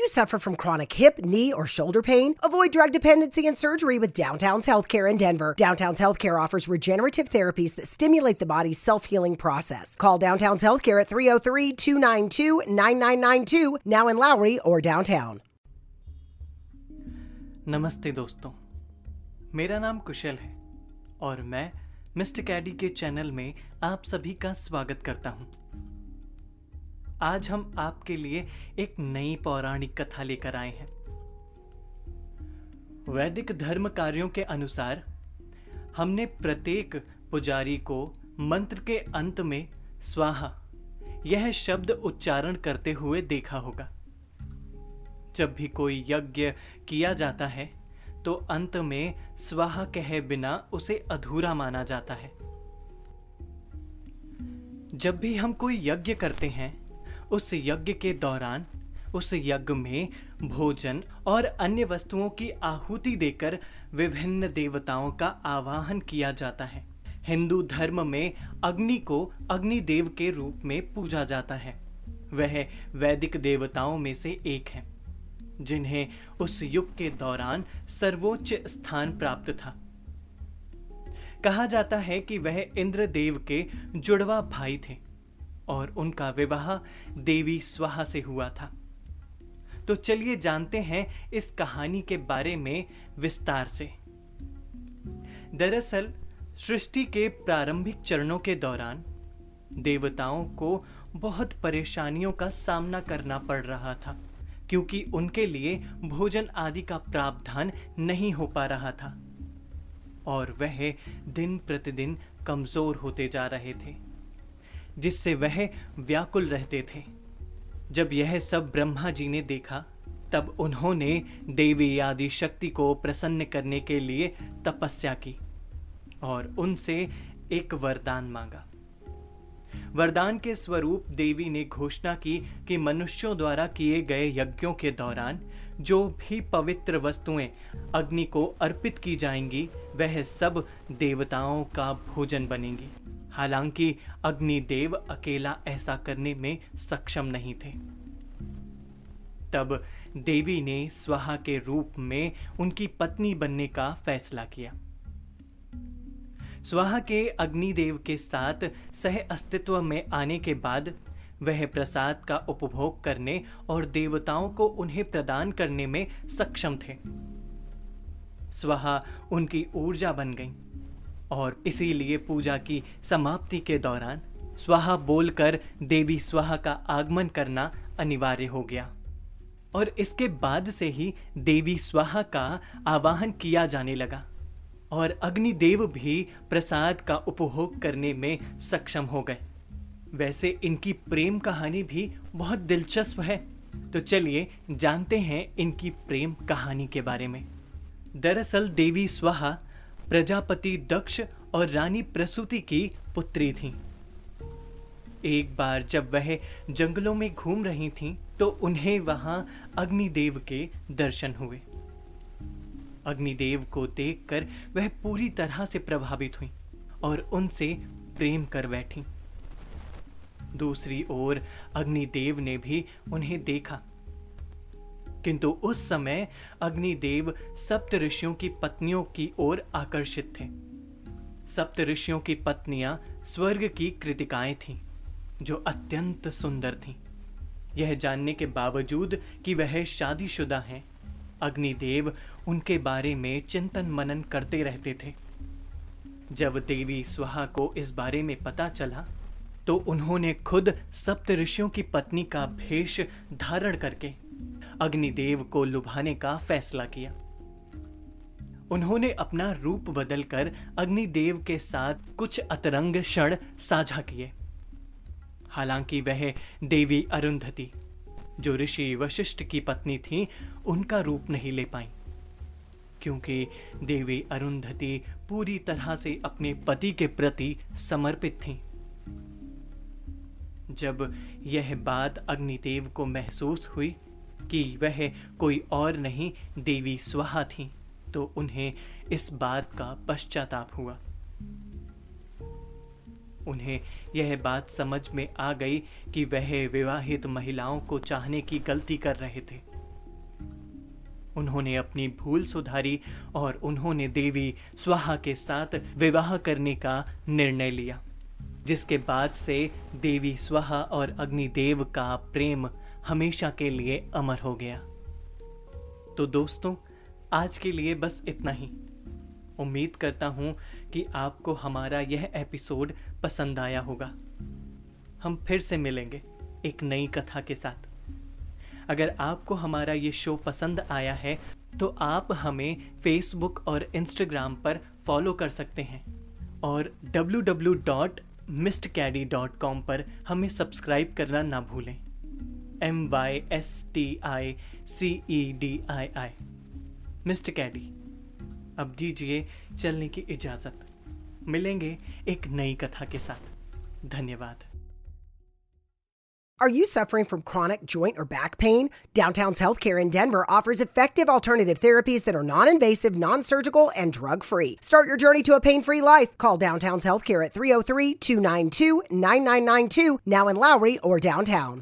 you suffer from chronic hip, knee, or shoulder pain? Avoid drug dependency and surgery with Downtown's Healthcare in Denver. Downtown's Healthcare offers regenerative therapies that stimulate the body's self-healing process. Call Downtown's Healthcare at 303-292-9992, now in Lowry or downtown. नमस्ते दोस्तों, मेरा नाम कुशल है और मैं mister कैडी के channel में आप सभी का स्वागत करता हूं। आज हम आपके लिए एक नई पौराणिक कथा लेकर आए हैं। वैदिक धर्म कार्यों के अनुसार हमने प्रत्येक पुजारी को मंत्र के अंत में स्वाहा यह शब्द उच्चारण करते हुए देखा होगा। जब भी कोई यज्ञ किया जाता है तो अंत में स्वाहा कहे बिना उसे अधूरा माना जाता है। जब भी हम कोई यज्ञ करते हैं, उस यज्ञ के दौरान उस यज्ञ में भोजन और अन्य वस्तुओं की आहुति देकर विभिन्न देवताओं का आवाहन किया जाता है। हिंदू धर्म में अग्नि को अग्नि देव के रूप में पूजा जाता है। वह वैदिक देवताओं में से एक है जिन्हें उस युग के दौरान सर्वोच्च स्थान प्राप्त था। कहा जाता है कि वह इंद्र देव के जुड़वा भाई थे और उनका विवाह देवी स्वाहा से हुआ था। तो चलिए जानते हैं इस कहानी के बारे में विस्तार से। दरअसल सृष्टि के प्रारंभिक चरणों के दौरान देवताओं को बहुत परेशानियों का सामना करना पड़ रहा था क्योंकि उनके लिए भोजन आदि का प्रावधान नहीं हो पा रहा था और वह दिन प्रतिदिन कमजोर होते जा रहे थे, जिससे वह व्याकुल रहते थे। जब यह सब ब्रह्मा जी ने देखा तब उन्होंने देवी आदि शक्ति को प्रसन्न करने के लिए तपस्या की और उनसे एक वरदान मांगा। वरदान के स्वरूप देवी ने घोषणा की कि मनुष्यों द्वारा किए गए यज्ञों के दौरान जो भी पवित्र वस्तुएं अग्नि को अर्पित की जाएंगी वह सब देवताओं का भोजन बनेंगी। हालांकि अग्नि देव अकेला ऐसा करने में सक्षम नहीं थे। तब देवी ने स्वाहा के रूप में उनकी पत्नी बनने का फैसला किया। स्वाहा के अग्निदेव के साथ सह अस्तित्व में आने के बाद वह प्रसाद का उपभोग करने और देवताओं को उन्हें प्रदान करने में सक्षम थे। स्वाहा उनकी ऊर्जा बन गई और इसीलिए पूजा की समाप्ति के दौरान स्वाहा बोलकर देवी स्वाहा का आगमन करना अनिवार्य हो गया और इसके बाद से ही देवी स्वाहा का आवाहन किया जाने लगा और अग्निदेव भी प्रसाद का उपभोग करने में सक्षम हो गए। वैसे इनकी प्रेम कहानी भी बहुत दिलचस्प है, तो चलिए जानते हैं इनकी प्रेम कहानी के बारे में। दरअसल देवी स्वाहा प्रजापति दक्ष और रानी प्रसूति की पुत्री थीं। एक बार जब वह जंगलों में घूम रही थीं, तो उन्हें वहां अग्निदेव के दर्शन हुए। अग्निदेव को देखकर वह पूरी तरह से प्रभावित हुई और उनसे प्रेम कर बैठी। दूसरी ओर अग्निदेव ने भी उन्हें देखा, किंतु उस समय अग्निदेव सप्तऋषियों की पत्नियों की ओर आकर्षित थे। सप्तऋषियों की पत्नियां स्वर्ग की कृतिकाएं थीं, जो अत्यंत सुंदर थीं। यह जानने के बावजूद कि वह शादीशुदा हैं, अग्निदेव उनके बारे में चिंतन मनन करते रहते थे। जब देवी स्वाहा को इस बारे में पता चला तो उन्होंने खुद सप्तऋषियों की पत्नी का भेष धारण करके अग्निदेव को लुभाने का फैसला किया। उन्होंने अपना रूप बदलकर अग्निदेव के साथ कुछ अतरंग क्षण साझा किए। हालांकि वह देवी अरुंधति, जो ऋषि वशिष्ठ की पत्नी थी, उनका रूप नहीं ले पाई क्योंकि देवी अरुंधति पूरी तरह से अपने पति के प्रति समर्पित थीं। जब यह बात अग्निदेव को महसूस हुई कि वह कोई और नहीं देवी स्वाहा थी, तो उन्हें इस बात का पश्चाताप हुआ। उन्हें यह बात समझ में आ गई कि वह विवाहित महिलाओं को चाहने की गलती कर रहे थे उन्होंने अपनी भूल सुधारी और उन्होंने देवी स्वाहा के साथ विवाह करने का निर्णय लिया, जिसके बाद से देवी स्वाहा और अग्निदेव का प्रेम हमेशा के लिए अमर हो गया। तो दोस्तों, आज के लिए बस इतना ही। उम्मीद करता हूं कि आपको हमारा यह एपिसोड पसंद आया होगा। हम फिर से मिलेंगे एक नई कथा के साथ। अगर आपको हमारा ये शो पसंद आया है तो आप हमें फेसबुक और इंस्टाग्राम पर फॉलो कर सकते हैं और www.mistcaddy.com पर हमें सब्सक्राइब करना ना भूलें। MYSTICEDII मिस्टर कैडी। अब दीजिए चलने की इजाज़त। मिलेंगे एक नई कथा के साथ। धन्यवाद। Are you suffering from chronic joint or back pain? Downtown's Healthcare in Denver offers effective alternative therapies that are non-invasive, non-surgical, and drug-free. Start your journey to a pain-free life. Call Downtown's Healthcare at 303-292-9992, now in Lowry or downtown.